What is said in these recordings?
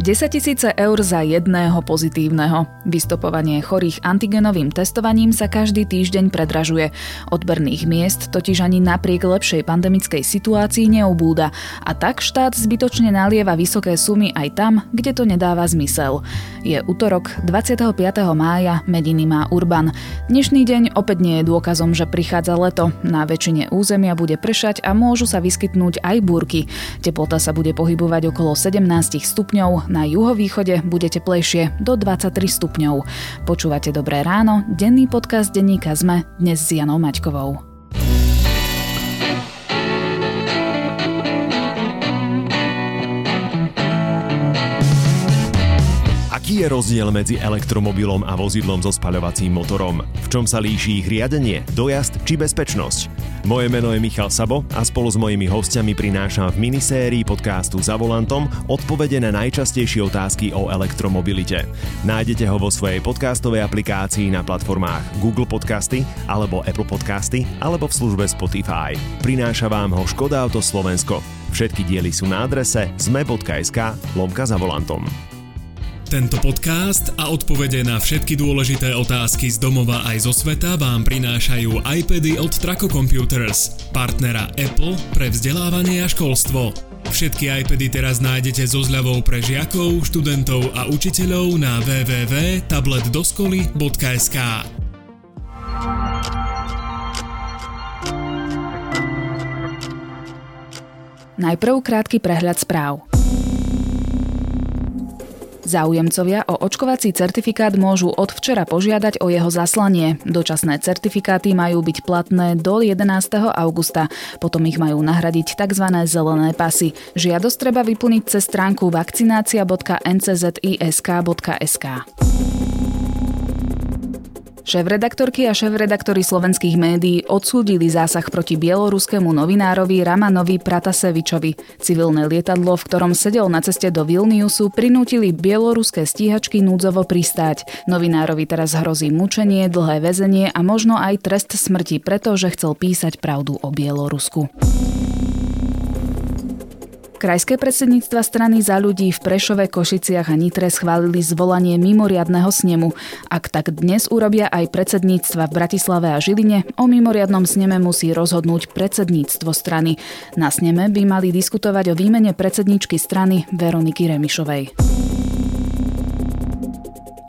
10 000 eur za jedného pozitívneho. Vystopovanie chorých antigenovým testovaním sa každý týždeň predražuje. Odberných miest totiž ani napriek lepšej pandemickej situácii neubúda. A tak štát zbytočne nalieva vysoké sumy aj tam, kde to nedáva zmysel. Je utorok, 25. mája, meniny má Urban. Dnešný deň opäť nie je dôkazom, že prichádza leto. Na väčšine územia bude pršať a môžu sa vyskytnúť aj búrky. Teplota sa bude pohybovať okolo 17 stupňov. Na juhovýchode bude teplejšie do 23 stupňov. Počúvate Dobré ráno, denný podcast denníka SME, dnes s Janou Maťkovou. Aký je rozdiel medzi elektromobilom a vozidlom so spaľovacím motorom? V čom sa líši ich riadenie, dojazd či bezpečnosť? Moje meno je Michal Sabo a spolu s mojimi hostiami prinášam v minisérii podcastu Za volantom odpovede na najčastejšie otázky o elektromobilite. Nájdete ho vo svojej podcastovej aplikácii na platformách Google Podcasty alebo Apple Podcasty alebo v službe Spotify. Prináša vám ho Škoda Auto Slovensko. Všetky diely sú na adrese sme.sk/zavolantom. Tento podcast a odpovede na všetky dôležité otázky z domova aj zo sveta vám prinášajú iPady od Trako Computers, partnera Apple pre vzdelávanie a školstvo. Všetky iPady teraz nájdete so zľavou pre žiakov, študentov a učiteľov na www.tabletdoskoly.sk. Najprv krátky prehľad správ. Záujemcovia o očkovací certifikát môžu od včera požiadať o jeho zaslanie. Dočasné certifikáty majú byť platné do 11. augusta. Potom ich majú nahradiť tzv. Zelené pasy. Žiadosť treba vyplniť cez stránku vakcinácia.nczisk.sk. Šéfredaktorky a šéfredaktori slovenských médií odsúdili zásah proti bieloruskému novinárovi Ramanovi Pratasevičovi. Civilné lietadlo, v ktorom sedel na ceste do Vilniusu, prinútili bieloruské stíhačky núdzovo pristáť. Novinárovi teraz hrozí mučenie, dlhé väzenie a možno aj trest smrti, pretože chcel písať pravdu o Bielorusku. Krajské predsedníctva strany Za ľudí v Prešove, Košiciach a Nitre schválili zvolanie mimoriadneho snemu. Ak tak dnes urobia aj predsedníctva v Bratislave a Žiline, o mimoriadnom sneme musí rozhodnúť predsedníctvo strany. Na sneme by mali diskutovať o výmene predsedníčky strany Veroniky Remišovej.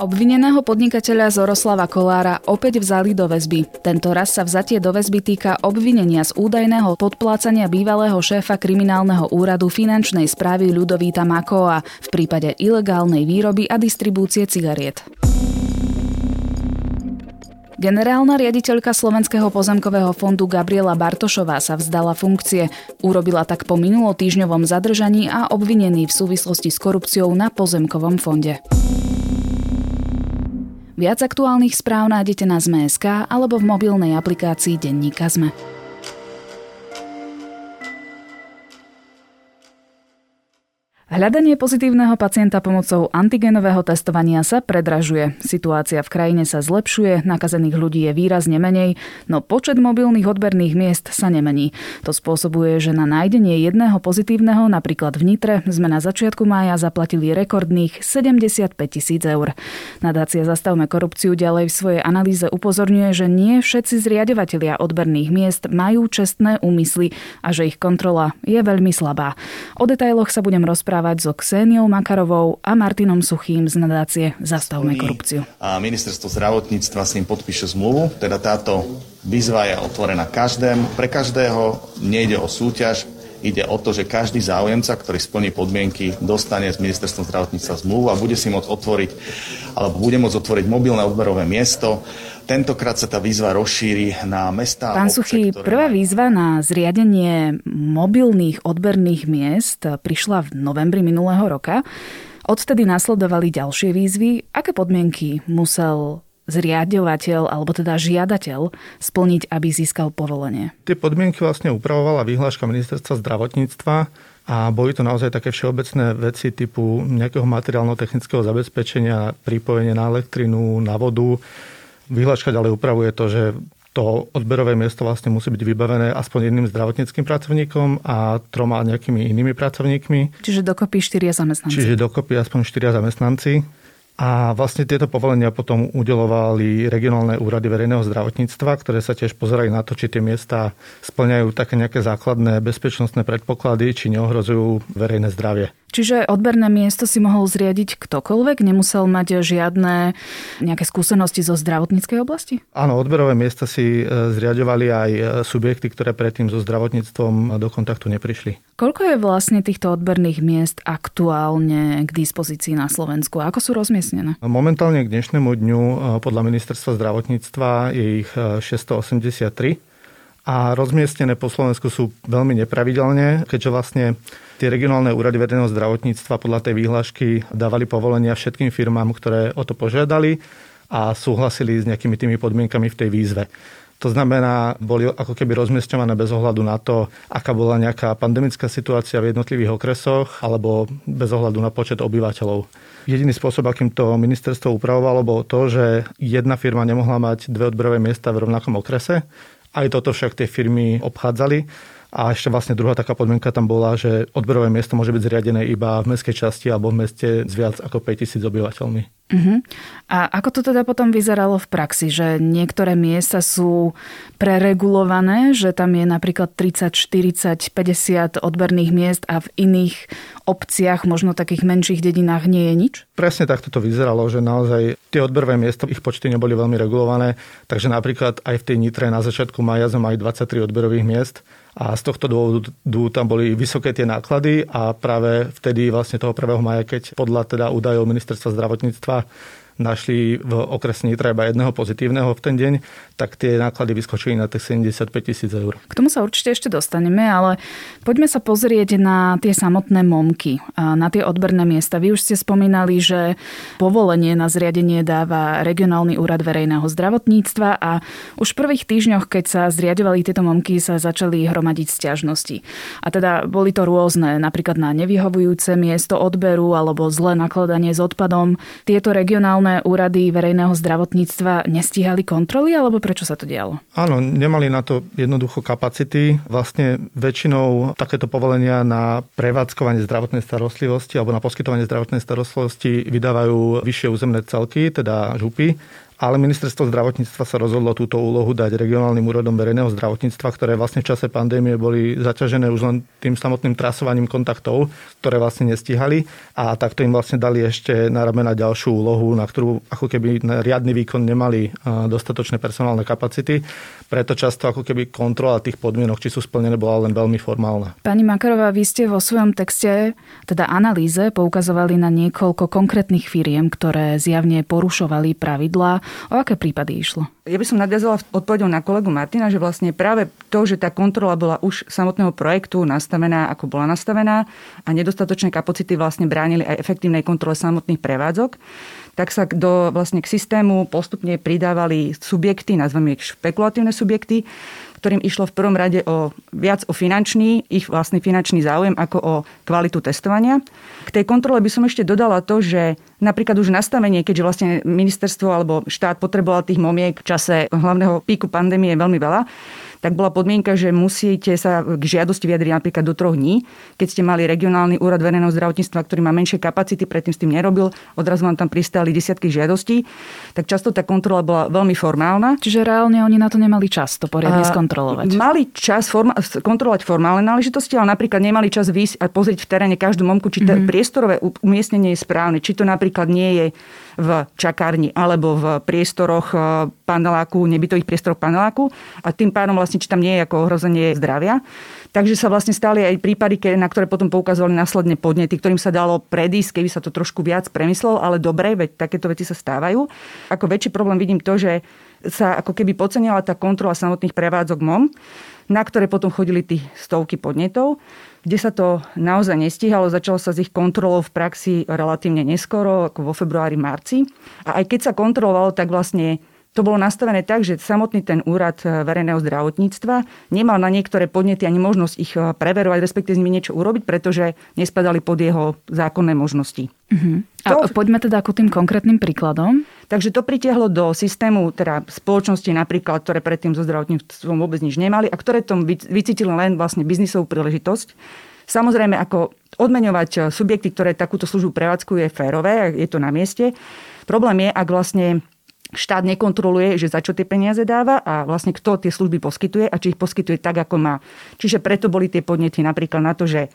Obvineného podnikateľa Zoroslava Kolára opäť vzali do väzby. Tento raz sa vzatie do väzby týka obvinenia z údajného podplácania bývalého šéfa kriminálneho úradu finančnej správy Ľudovíta Makóa v prípade ilegálnej výroby a distribúcie cigariet. Generálna riaditeľka Slovenského pozemkového fondu Gabriela Bartošová sa vzdala funkcie. Urobila tak po minulotýžňovom zadržaní a obvinení v súvislosti s korupciou na pozemkovom fonde. Viac aktuálnych správ nájdete na sme.sk alebo v mobilnej aplikácii denníka SME. Hľadanie pozitívneho pacienta pomocou antigenového testovania sa predražuje. Situácia v krajine sa zlepšuje, nakazených ľudí je výrazne menej, no počet mobilných odberných miest sa nemení. To spôsobuje, že na nájdenie jedného pozitívneho, napríklad v Nitre, sme na začiatku mája zaplatili rekordných 75 000 eur. Nadácia Zastavme korupciu ďalej v svojej analýze upozorňuje, že nie všetci zriaďovatelia odberných miest majú čestné úmysly a že ich kontrola je veľmi slabá. O detailoch sa budem rozprávať so Kseniou Makarovou a Martinom Suchým z nadácie Zastavme korupciu. A ministerstvo zdravotníctva s ním podpíše zmluvu, teda táto výzva je otvorená každému, pre každého, nejde o súťaž, ide o to, že každý záujemca, ktorý splní podmienky, dostane s ministerstvom zdravotníctva zmluvu a bude si môcť otvoriť, alebo bude môcť otvoriť mobilné odberové miesto. Tentokrát sa tá výzva rozšíri na mestá. Pán Suchý, prvá výzva na zriadenie mobilných odberných miest prišla v novembri minulého roka. Odtedy nasledovali ďalšie výzvy. Aké podmienky musel zriaďovateľ, alebo teda žiadateľ splniť, aby získal povolenie? Tie podmienky vlastne upravovala vyhláška ministerstva zdravotníctva a boli to naozaj také všeobecné veci typu nejakého materiálno-technického zabezpečenia, pripojenie na elektrinu, na vodu. Vyhláška ďalej upravuje to, že to odberové miesto vlastne musí byť vybavené aspoň jedným zdravotníckym pracovníkom a 3 nejakými inými pracovníkmi. Čiže dokopy 4 zamestnanci. Čiže dokopy aspoň 4 zamestnanci. A vlastne tieto povolenia potom udelovali regionálne úrady verejného zdravotníctva, ktoré sa tiež pozerajú na to, či tie miesta splňajú také nejaké základné bezpečnostné predpoklady, či neohrozujú verejné zdravie. Čiže odberné miesto si mohol zriadiť ktokoľvek, nemusel mať žiadne nejaké skúsenosti zo zdravotníckej oblasti? Áno, odberové miesta si zriaďovali aj subjekty, ktoré predtým so zdravotníctvom do kontaktu neprišli. Koľko je vlastne týchto odberných miest aktuálne k dispozícii na Slovensku? Ako sú rozmiestnené? Momentálne k dnešnému dňu podľa ministerstva zdravotníctva je ich 683 a rozmiestnené po Slovensku sú veľmi nepravidelne, keďže vlastne tie regionálne úrady verejného zdravotníctva podľa tej výhlášky dávali povolenia všetkým firmám, ktoré o to požiadali a súhlasili s nejakými tými podmienkami v tej výzve. To znamená, boli ako keby rozmiestňované bez ohľadu na to, aká bola nejaká pandemická situácia v jednotlivých okresoch alebo bez ohľadu na počet obyvateľov. Jediný spôsob, akým to ministerstvo upravovalo, bolo to, že jedna firma nemohla mať 2 odberové miesta v rovnakom okrese. Aj toto však tie firmy obchádzali. A ešte vlastne druhá taká podmienka tam bola, že odberové miesto môže byť zriadené iba v mestskej časti alebo v meste s viac ako 5000 obyvateľmi. Uh-huh. A ako to teda potom vyzeralo v praxi? Že niektoré miesta sú preregulované, že tam je napríklad 30, 40, 50 odberných miest a v iných obciach, možno takých menších dedinách nie je nič? Presne takto to vyzeralo, že naozaj tie odberové miesta, ich počty neboli veľmi regulované, takže napríklad aj v tej Nitre na začiatku maja sme mali 23 odberových miest. A z tohto dôvodu tam boli vysoké tie náklady a práve vtedy vlastne toho 1. maja, keď podľa teda údajov ministerstva zdravotníctva našli v okrese Nitra iba jedného pozitívneho v ten deň, tak tie náklady vyskočili na tých 75 000 eur. K tomu sa určite ešte dostaneme, ale poďme sa pozrieť na tie samotné momky, na tie odberné miesta. Vy už ste spomínali, že povolenie na zriadenie dáva regionálny úrad verejného zdravotníctva a už v prvých týždňoch, keď sa zriadovali tieto momky, sa začali hromadiť sťažnosti. A teda boli to rôzne, napríklad na nevyhovujúce miesto odberu alebo zlé nakladanie s odpadom. Tieto regionálne úrady verejného zdravotníctva nestíhali kontroly, alebo prečo sa to dialo? Áno, nemali na to jednoducho kapacity. Vlastne väčšinou takéto povolenia na prevádzkovanie zdravotnej starostlivosti alebo na poskytovanie zdravotnej starostlivosti vydávajú vyššie územné celky, teda župy. Ale ministerstvo zdravotníctva sa rozhodlo túto úlohu dať regionálnym úradom verejného zdravotníctva, ktoré vlastne v čase pandémie boli zaťažené už len tým samotným trasovaním kontaktov, ktoré vlastne nestíhali. A takto im vlastne dali ešte na ramena ďalšiu úlohu, na ktorú ako keby na riadny výkon nemali dostatočné personálne kapacity. Preto často ako keby kontrola tých podmienok, či sú splnené, bola len veľmi formálna. Pani Makarová, vy ste vo svojom texte, teda analýze, poukazovali na niekoľko konkrétnych firiem, ktoré zjavne porušovali pravidlá. O aké prípady išlo? Ja by som nadviazala odpoveďou na kolegu Martina, že vlastne práve to, že tá kontrola bola už samotného projektu nastavená, ako bola nastavená a nedostatočné kapacity vlastne bránili aj efektívnej kontrole samotných prevádzok, tak sa vlastne k systému postupne pridávali subjekty, nazveme ich špekulatívne subjekty, ktorým išlo v prvom rade viac o finančný, ich vlastný finančný záujem, ako o kvalitu testovania. K tej kontrole by som ešte dodala to, že napríklad už nastavenie, keďže vlastne ministerstvo alebo štát potreboval tých momiek v čase hlavného píku pandémie veľmi veľa, tak bola podmienka, že musíte sa k žiadosti vyjadriť napríklad do 3 dní. Keď ste mali regionálny úrad verejného zdravotníctva, ktorý má menšie kapacity, predtým s tým nerobil, odrazu vám tam pristáli desiatky žiadostí, tak často tá kontrola bola veľmi formálna. Čiže reálne oni na to nemali čas to poriadne skontrolovať. Mali čas kontrolovať formálne náležitosti, ale napríklad nemali čas výjsť a pozrieť v teréne každú momku, či to priestorové umiestnenie je správne, či to napríklad nie je v čakárni alebo v priestoroch paneláku, nebytových priestoroch paneláku, a tým pádom či tam nie je ako ohrozenie zdravia. Takže sa vlastne stali aj prípady, na ktoré potom poukazovali následne podnety, ktorým sa dalo predísť, keby sa to trošku viac premyslelo, ale dobre, veď takéto veci sa stávajú. Ako väčší problém vidím to, že sa ako keby podcenila tá kontrola samotných prevádzok MOM, na ktoré potom chodili tí stovky podnetov, kde sa to naozaj nestíhalo. Začalo sa s ich kontrolou v praxi relatívne neskoro, ako vo februári, marci. A aj keď sa kontrolovalo, tak vlastne to bolo nastavené tak, že samotný ten úrad verejného zdravotníctva nemal na niektoré podnety ani možnosť ich preverovať, respektíve s nimi niečo urobiť, pretože nespadali pod jeho zákonné možnosti. Uh-huh. A poďme teda ku tým konkrétnym príkladom. Takže to pritiahlo do systému teda spoločnosti napríklad, ktoré predtým so zdravotníctvom vôbec nič nemali a ktoré tom vycítili len vlastne biznisovú príležitosť. Samozrejme, ako odmeňovať subjekty, ktoré takúto službu prevádzkujú, je férové, je to na mieste. Problém je, ak vlastne štát nekontroluje, že za čo tie peniaze dáva a vlastne kto tie služby poskytuje a či ich poskytuje tak, ako má. Čiže preto boli tie podnety napríklad na to, že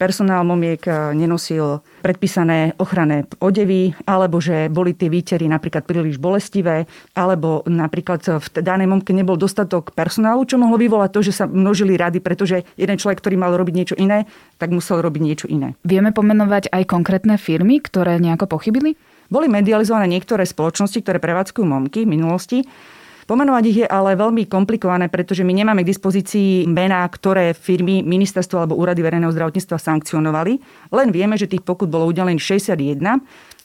personál momiek nenosil predpísané ochranné odevy, alebo že boli tie výtery napríklad príliš bolestivé, alebo napríklad v danej momke nebol dostatok personálu, čo mohlo vyvolať to, že sa množili rady, pretože jeden človek, ktorý mal robiť niečo iné, tak musel robiť niečo iné. Vieme pomenovať aj konkrétne firmy, ktoré nejako pochybili? Boli medializované niektoré spoločnosti, ktoré prevádzkujú momky v minulosti. Pomenovať ich je ale veľmi komplikované, pretože my nemáme k dispozícii mená, ktoré firmy, ministerstvo alebo úrady verejného zdravotníctva sankcionovali. Len vieme, že tých pokut bolo udelených 61.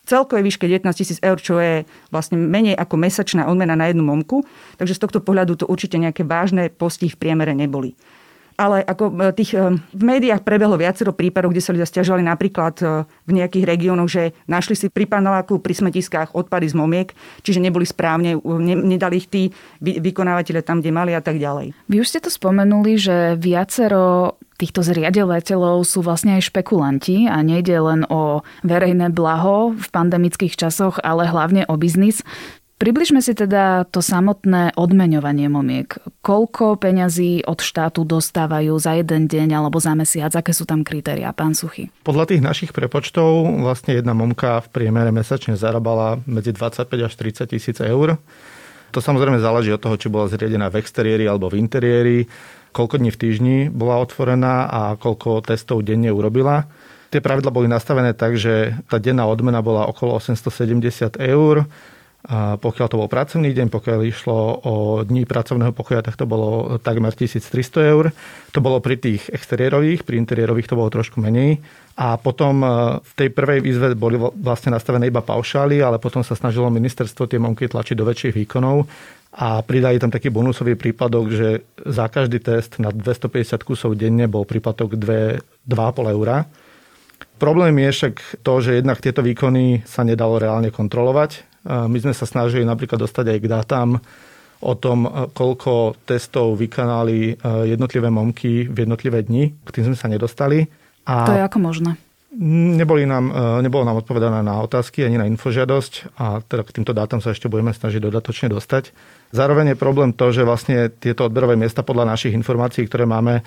Celkové výške 19 000 eur, čo je vlastne menej ako mesačná odmena na jednu momku. Takže z tohto pohľadu to určite nejaké vážne postihy v priemere neboli. Ale ako tých v médiách prebehlo viacero prípadov, kde sa ľudia sťažovali napríklad v nejakých regiónoch, že našli si pri paneláku, pri smetiskách odpady z momiek, čiže neboli správne, nedali ich tí vykonávateľe tam, kde mali a tak ďalej. Vy už ste to spomenuli, že viacero týchto zriaďovateľov sú vlastne aj špekulanti a nejde len o verejné blaho v pandemických časoch, ale hlavne o biznis. Približme si teda to samotné odmeňovanie momiek. Koľko peňazí od štátu dostávajú za jeden deň alebo za mesiac? Aké sú tam kritériá, pán Suchý? Podľa tých našich prepočtov vlastne jedna momka v priemere mesačne zarábala medzi 25 až 30 000 eur. To samozrejme záleží od toho, či bola zriadená v exteriéri alebo v interiéri, koľko dní v týždni bola otvorená a koľko testov denne urobila. Tie pravidla boli nastavené tak, že tá denná odmena bola okolo 870 eur. A pokiaľ to bol pracovný deň, pokiaľ išlo o dni pracovného pokoja, tak to bolo takmer 1300 eur. To bolo pri tých exteriérových, pri interiérových to bolo trošku menej. A potom v tej prvej výzve boli vlastne nastavené iba paušály, ale potom sa snažilo ministerstvo tie momky tlačiť do väčších výkonov a pridali tam taký bonusový prípadok, že za každý test na 250 kusov denne bol prípadok 2,5 eura. Problém je však to, že jednak tieto výkony sa nedalo reálne kontrolovať. My sme sa snažili napríklad dostať aj k dátam o tom, koľko testov vykonali jednotlivé momky v jednotlivé dni. K tým sme sa nedostali. A to je ako možné? Nebolo nám odpovedané na otázky ani na infožiadosť a teda k týmto dátam sa ešte budeme snažiť dodatočne dostať. Zároveň je problém to, že vlastne tieto odberové miesta podľa našich informácií, ktoré máme,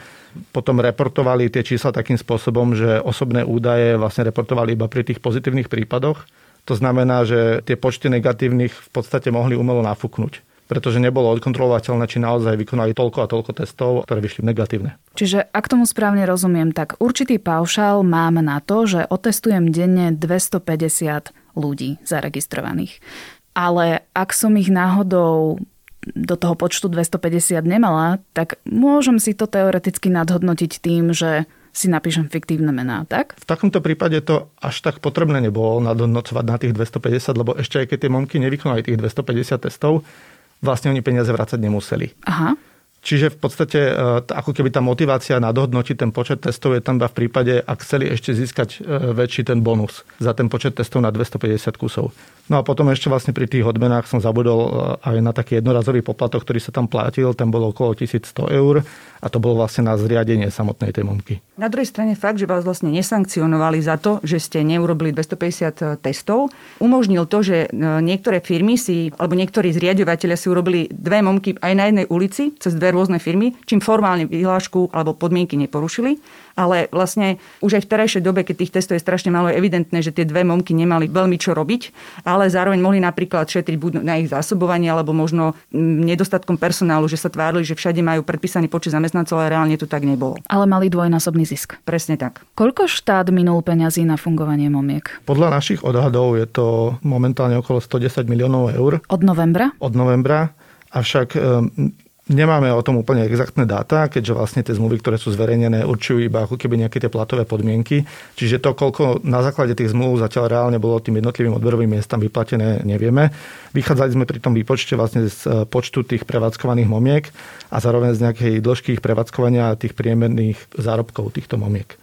potom reportovali tie čísla takým spôsobom, že osobné údaje vlastne reportovali iba pri tých pozitívnych prípadoch. To znamená, že tie počty negatívnych v podstate mohli umelo nafúknuť, pretože nebolo odkontrolovateľné, či naozaj vykonali toľko a toľko testov, ktoré vyšli negatívne. Čiže ak tomu správne rozumiem, tak určitý paušál máme na to, že otestujem denne 250 ľudí zaregistrovaných. Ale ak som ich náhodou do toho počtu 250 nemala, tak môžem si to teoreticky nadhodnotiť tým, že si napíšem fiktívne mená, tak? V takomto prípade to až tak potrebné nebolo nadhodnocovať na tých 250, lebo ešte aj keď tie momky nevykonali tých 250 testov, vlastne oni peniaze vracať nemuseli. Aha. Čiže v podstate, ako keby tá motivácia nadhodnotiť ten počet testov je tam iba v prípade, ak chceli ešte získať väčší ten bonus za ten počet testov na 250 kusov. No a potom ešte vlastne pri tých odmenách som zabudol aj na taký jednorazový poplatok, ktorý sa tam platil, tam bolo okolo 1100 eur a to bolo vlastne na zriadenie samotnej tej momky. Na druhej strane fakt, že vás vlastne nesankcionovali za to, že ste neurobili 250 testov, umožnil to, že niektoré firmy si, alebo niektorí zriaďovatelia si urobili dve momky aj na jednej ulici cez dve rôzne firmy, čím formálne vyhlášku alebo podmienky neporušili, ale vlastne už aj v terajšej dobe, keď tých testov je strašne málo, je evidentné, že tie dve momky nemali veľmi čo robiť, ale zároveň mohli napríklad šetriť buď na ich zásobovanie alebo možno nedostatkom personálu, že sa tvárili, že všade majú predpísaný počet zamestnancov, ale reálne to tak nebolo. Ale mali dvojnásobný zisk. Presne tak. Koľko štát minul peňazí na fungovanie momiek? Podľa našich odhadov je to momentálne okolo 110 miliónov eur. Od novembra? Od novembra. Avšak nemáme o tom úplne exaktné dáta, keďže vlastne tie zmluvy, ktoré sú zverejnené, určujú iba ako keby nejaké tie platové podmienky. Čiže to, koľko na základe tých zmluv zatiaľ reálne bolo tým jednotlivým odberovým miestam vyplatené, nevieme. Vychádzali sme pri tom výpočte vlastne z počtu tých prevádzkovaných momiek a zároveň z nejakej dĺžky ich prevádzkovania a tých priemerných zárobkov týchto momiek.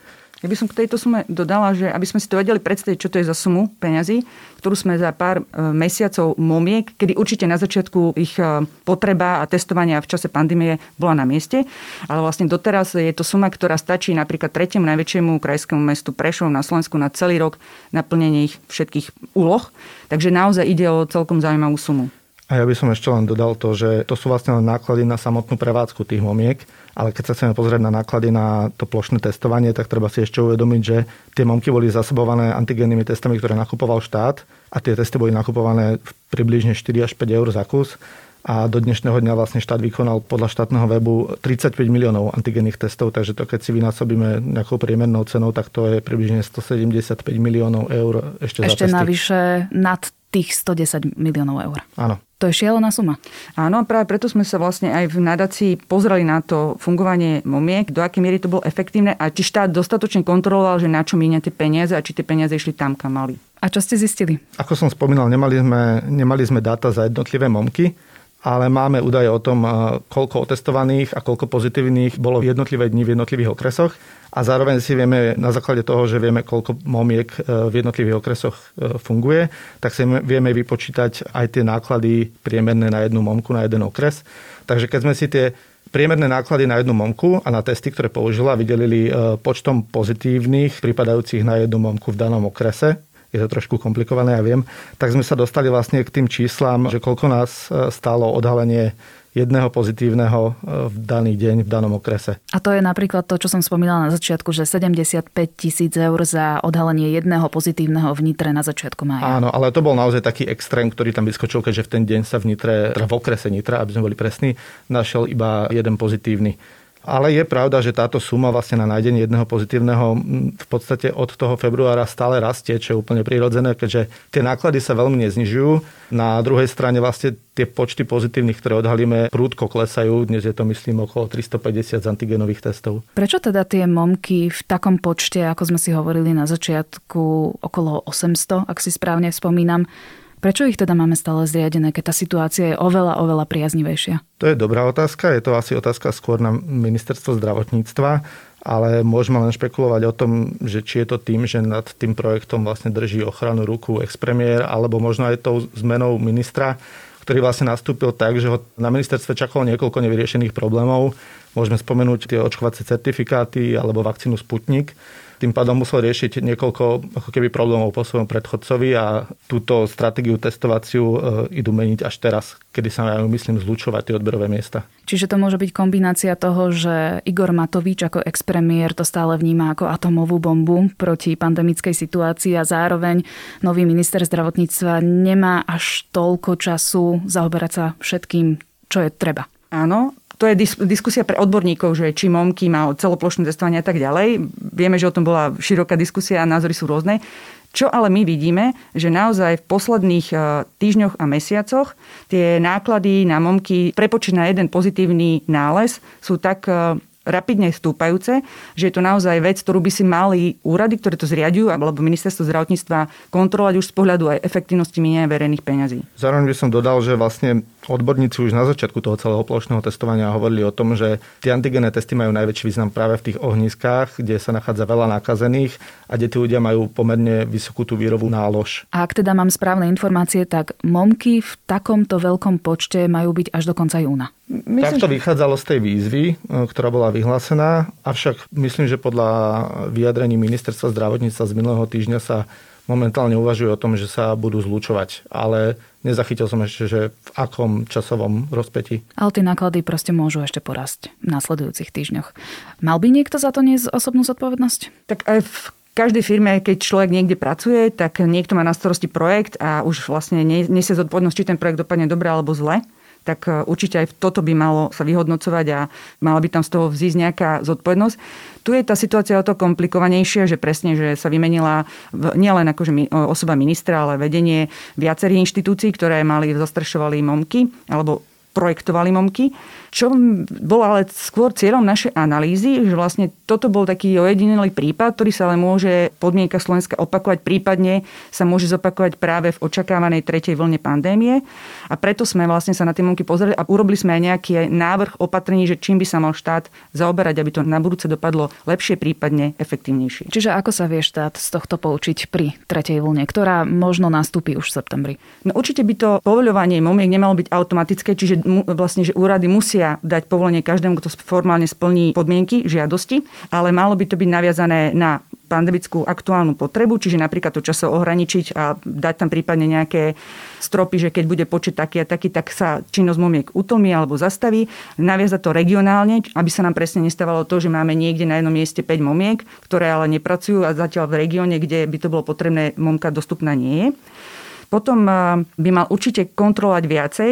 Ja by som k tejto sume dodala, že aby sme si to vedeli predstaviť, čo to je za sumu peňazí, ktorú sme za pár mesiacov momiek, kedy určite na začiatku ich potreba a testovania v čase pandémie bola na mieste, ale vlastne doteraz je to suma, ktorá stačí napríklad tretiemu najväčšiemu krajskému mestu Prešov na Slovensku na celý rok na plnenie ich všetkých úloh. Takže naozaj ide o celkom zaujímavú sumu. A ja by som ešte len dodal to, že to sú vlastne len náklady na samotnú prevádzku tých momiek, ale keď sa chceme pozrieť na náklady na to plošné testovanie, tak treba si ešte uvedomiť, že tie momky boli zasobované antigénnymi testami, ktoré nakupoval štát a tie testy boli nakupované približne 4 až 5 eur za kus a do dnešného dňa vlastne štát vykonal podľa štátneho webu 35 miliónov antigénnych testov, takže to keď si vynásobíme nejakou priemernou cenou, tak to je približne 175 miliónov eur ešte za testy. Navyše nad tých 110 miliónov eur. Áno. To je šialená suma. Áno, práve preto sme sa vlastne aj v nadácii pozreli na to fungovanie momiek, do akej miery to bolo efektívne a či štát dostatočne kontroloval, že na čo míňa tie peniaze a či tie peniaze išli tam, kam mali. A čo ste zistili? Ako som spomínal, nemali sme dáta za jednotlivé momky, ale máme údaje o tom, koľko otestovaných a koľko pozitívnych bolo v jednotlivé dni v jednotlivých okresoch. A zároveň si vieme, na základe toho, že vieme, koľko momiek v jednotlivých okresoch funguje, tak si vieme vypočítať aj tie náklady priemerné na jednu momku, na jeden okres. Takže keď sme si tie priemerné náklady na jednu momku a na testy, ktoré použila, vydelili počtom pozitívnych, pripadajúcich na jednu momku v danom okrese, je to trošku komplikované, ja viem, tak sme sa dostali vlastne k tým číslam, že koľko nás stálo odhalenie jedného pozitívneho v daný deň, v danom okrese. A to je napríklad to, čo som spomínala na začiatku, že 75 000 eur za odhalenie jedného pozitívneho v Nitre na začiatku mája. Áno, ale to bol naozaj taký extrém, ktorý tam vyskočil, keďže v ten deň sa v Nitre, teda v okrese Nitra, aby sme boli presní, našiel iba jeden pozitívny. Ale je pravda, že táto suma vlastne na nájdenie jedného pozitívneho v podstate od toho februára stále rastie, čo je úplne prirodzené, keďže tie náklady sa veľmi neznižujú. Na druhej strane vlastne tie počty pozitívnych, ktoré odhalíme, prúdko klesajú. Dnes je to, myslím, okolo 350 z antigenových testov. Prečo teda tie momky v takom počte, ako sme si hovorili na začiatku, okolo 800, ak si správne spomínam, prečo ich teda máme stále zriadené, keď tá situácia je oveľa, oveľa priaznivejšia? To je dobrá otázka. Je to asi otázka skôr na ministerstvo zdravotníctva, ale môžeme len špekulovať o tom, že či je to tým, že nad tým projektom vlastne drží ochranu ruku ex-premiér, alebo možno aj tou zmenou ministra, ktorý vlastne nastúpil tak, že ho na ministerstve čakalo niekoľko nevyriešených problémov. Môžeme spomenúť tie očkovacie certifikáty alebo vakcínu Sputnik. Tým pádom musel riešiť niekoľko ako keby problémov po svojom predchodcovi a túto stratégiu testovaciu idú meniť až teraz, kedy sa majú, myslím, zlučovať tie odberové miesta. Čiže to môže byť kombinácia toho, že Igor Matovič ako expremiér to stále vníma ako atomovú bombu proti pandemickej situácii a zároveň nový minister zdravotníctva nemá až toľko času zaoberať sa všetkým, čo je treba. Áno. To je diskusia pre odborníkov, že či momky má celoplošné testovanie a tak ďalej. Vieme, že o tom bola široká diskusia a názory sú rôzne. Čo ale my vidíme, že naozaj v posledných týždňoch a mesiacoch tie náklady na momky prepočet na jeden pozitívny nález sú tak rapidne stúpajúce, že je to naozaj vec, ktorú by si mali úrady, ktoré to zriaďujú, alebo ministerstvo zdravotníctva kontrolovať už z pohľadu aj efektívnosti minenia verejných peňazí. Zároveň by som dodal, že vlastne odborníci už na začiatku toho celého plošného testovania hovorili o tom, že tie antigenné testy majú najväčší význam práve v tých ohniskách, kde sa nachádza veľa nakazených a kde tí ľudia majú pomerne vysokú tú výrobu nálož. A ak teda mám správne informácie, tak momky v takomto veľkom počte majú byť až do konca júna. Takto vychádzalo z tej výzvy, ktorá bola vyhlásená, avšak myslím, že podľa vyjadrení ministerstva zdravotníctva z minulého týždňa sa momentálne uvažuje o tom, že sa budú zlučovať, ale nezachytil som ešte, že v akom časovom rozpätí. Ale tie náklady proste môžu ešte porásť v nasledujúcich týždňoch. Mal by niekto za to niesť osobnú zodpovednosť? Tak aj v každej firme, keď človek niekde pracuje, tak niekto má na starosti projekt a už vlastne nesie zodpovednosť, či ten projekt dopadne dobre alebo zle. Tak určite aj toto by malo sa vyhodnocovať a mala by tam z toho vzísť nejaká zodpovednosť. Tu je tá situácia o to komplikovanejšia, že presne, že sa vymenila nielen akože osoba ministra, ale vedenie viacerých inštitúcií, ktoré zastrešovali momky, alebo projektovali momky, čo bol ale skôr cieľom našej analýzy, že vlastne toto bol taký ojedinelý prípad, ktorý sa ale môže podmienka Slovenska opakovať, prípadne sa môže zopakovať práve v očakávanej tretej vlne pandémie. A preto sme vlastne sa na tie momky pozreli a urobili sme aj nejaký návrh opatrení, že čím by sa mal štát zaoberať, aby to na budúce dopadlo lepšie, prípadne efektívnejšie. Čiže ako sa vie štát z tohto poučiť pri tretej vlne, ktorá možno nastúpi už v septembri? No určite by to povoľovanie momiek nemalo byť automatické, čiže vlastne, že úrady musia dať povolenie každému, kto formálne splní podmienky žiadosti, ale malo by to byť naviazané na pandemickú aktuálnu potrebu, čiže napríklad to časovo ohraničiť a dať tam prípadne nejaké stropy, že keď bude počet taký a taký, tak sa činnosť momiek utlmí alebo zastaví. Naviazať to regionálne, aby sa nám presne nestávalo to, že máme niekde na jednom mieste 5 momiek, ktoré ale nepracujú a zatiaľ v regióne, kde by to bolo potrebné, momka dostupná nie je. Potom by mal určite kontrolovať viacej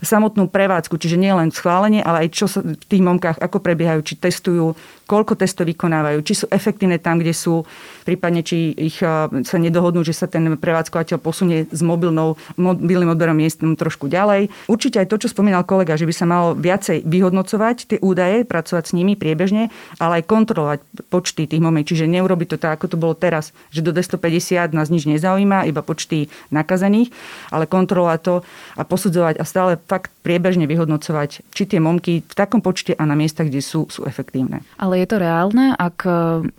samotnú prevádzku, čiže nie len schválenie, ale aj čo sa v tých momkách, ako prebiehajú, či testujú, koľko testov vykonávajú, či sú efektívne tam, kde sú, prípadne či ich sa nedohodnú, že sa ten prevádzkovateľ posunie s mobilným odberom miestom trošku ďalej. Určite aj to, čo spomínal kolega, že by sa malo viacej vyhodnocovať tie údaje, pracovať s nimi priebežne, ale aj kontrolovať počty tých momiek, čiže neurobiť to tak, ako to bolo teraz, že do 250 nás nič nezaujíma, iba počty nakazených, ale kontrolovať to a posudzovať a stále fakt priebežne vyhodnocovať, či tie momky v takom počte a na miestach, kde sú efektívne. Ale je to reálne, ak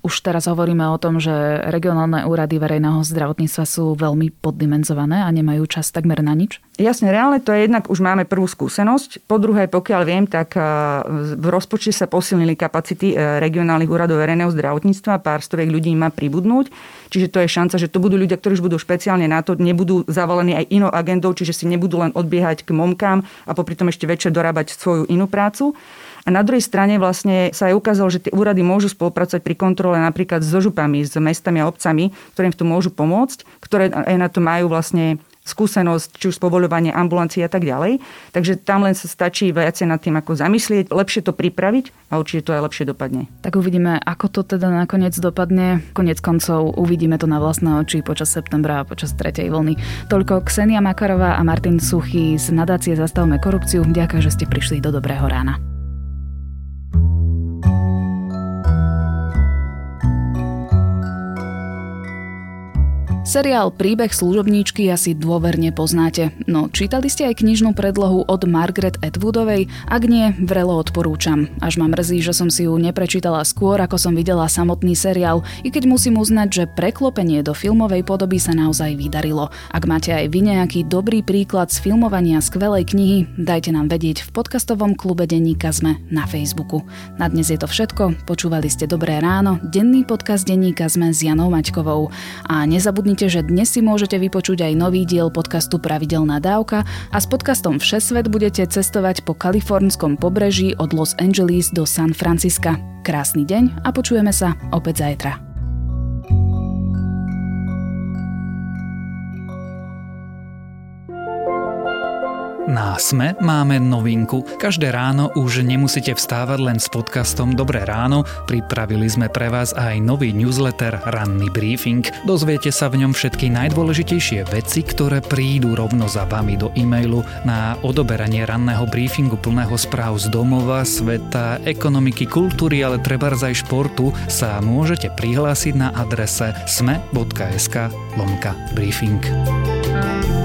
už teraz hovoríme o tom, že regionálne úrady verejného zdravotníctva sú veľmi poddimenzované a nemajú čas takmer na nič? Jasne, reálne to je, jednak už máme prvú skúsenosť. Po druhé, pokiaľ viem, tak v rozpočte sa posilnili kapacity regionálnych úradov verejného zdravotníctva, pár stoviek ľudí má pribudnúť. Čiže to je šanca, že to budú ľudia, ktorí už budú špeciálne na to, nebudú zavalení aj inou agendou, čiže si nebudú len odbiehať k momkám a popri tom ešte večer dorábať svoju inú prácu. A na druhej strane vlastne sa aj ukázalo, že tie úrady môžu spolupracovať pri kontrole napríklad so župami, s mestami a obcami, ktorým tu môžu pomôcť, ktoré aj na to majú vlastne skúsenosť, či už povoľovanie ambulancií a tak ďalej. Takže tam len sa stačí viacej nad tým, ako zamyslieť, lepšie to pripraviť a určite to aj lepšie dopadne. Tak uvidíme, ako to teda nakoniec dopadne. Koniec koncov uvidíme to na vlastné oči počas septembra a počas tretej vlny. Toľko Ksenia Makarová a Martin Suchý z nadácie Zastavme korupciu. Ďakujem, že ste prišli do Dobrého rána. Seriál Príbeh služobníčky asi dôverne poznáte, no čítali ste aj knižnú predlohu od Margaret Atwoodovej? Ak nie, vrelo odporúčam. Až ma mrzí, že som si ju neprečítala skôr, ako som videla samotný seriál, i keď musím uznať, že preklopenie do filmovej podoby sa naozaj vydarilo. Ak máte aj vy nejaký dobrý príklad z filmovania skvelej knihy, dajte nám vedieť v podcastovom klube Denníka SME na Facebooku. Na dnes je to všetko, počúvali ste Dobré ráno, denný podcast Denníka SME s Janou Maťkovou. A nezabudnite, že dnes si môžete vypočuť aj nový diel podcastu Pravidelná dávka a s podcastom Všesvet budete cestovať po kalifornskom pobreží od Los Angeles do San Francisca. Krásny deň a počujeme sa opäť zajtra. Na SME máme novinku. Každé ráno už nemusíte vstávať len s podcastom Dobré ráno. Pripravili sme pre vás aj nový newsletter Ranný briefing. Dozviete sa v ňom všetky najdôležitejšie veci, ktoré prídu rovno za vami do e-mailu. Na odoberanie ranného briefingu plného správ z domova, sveta, ekonomiky, kultúry, ale trebárs aj športu sa môžete prihlásiť na adrese sme.sk/briefing.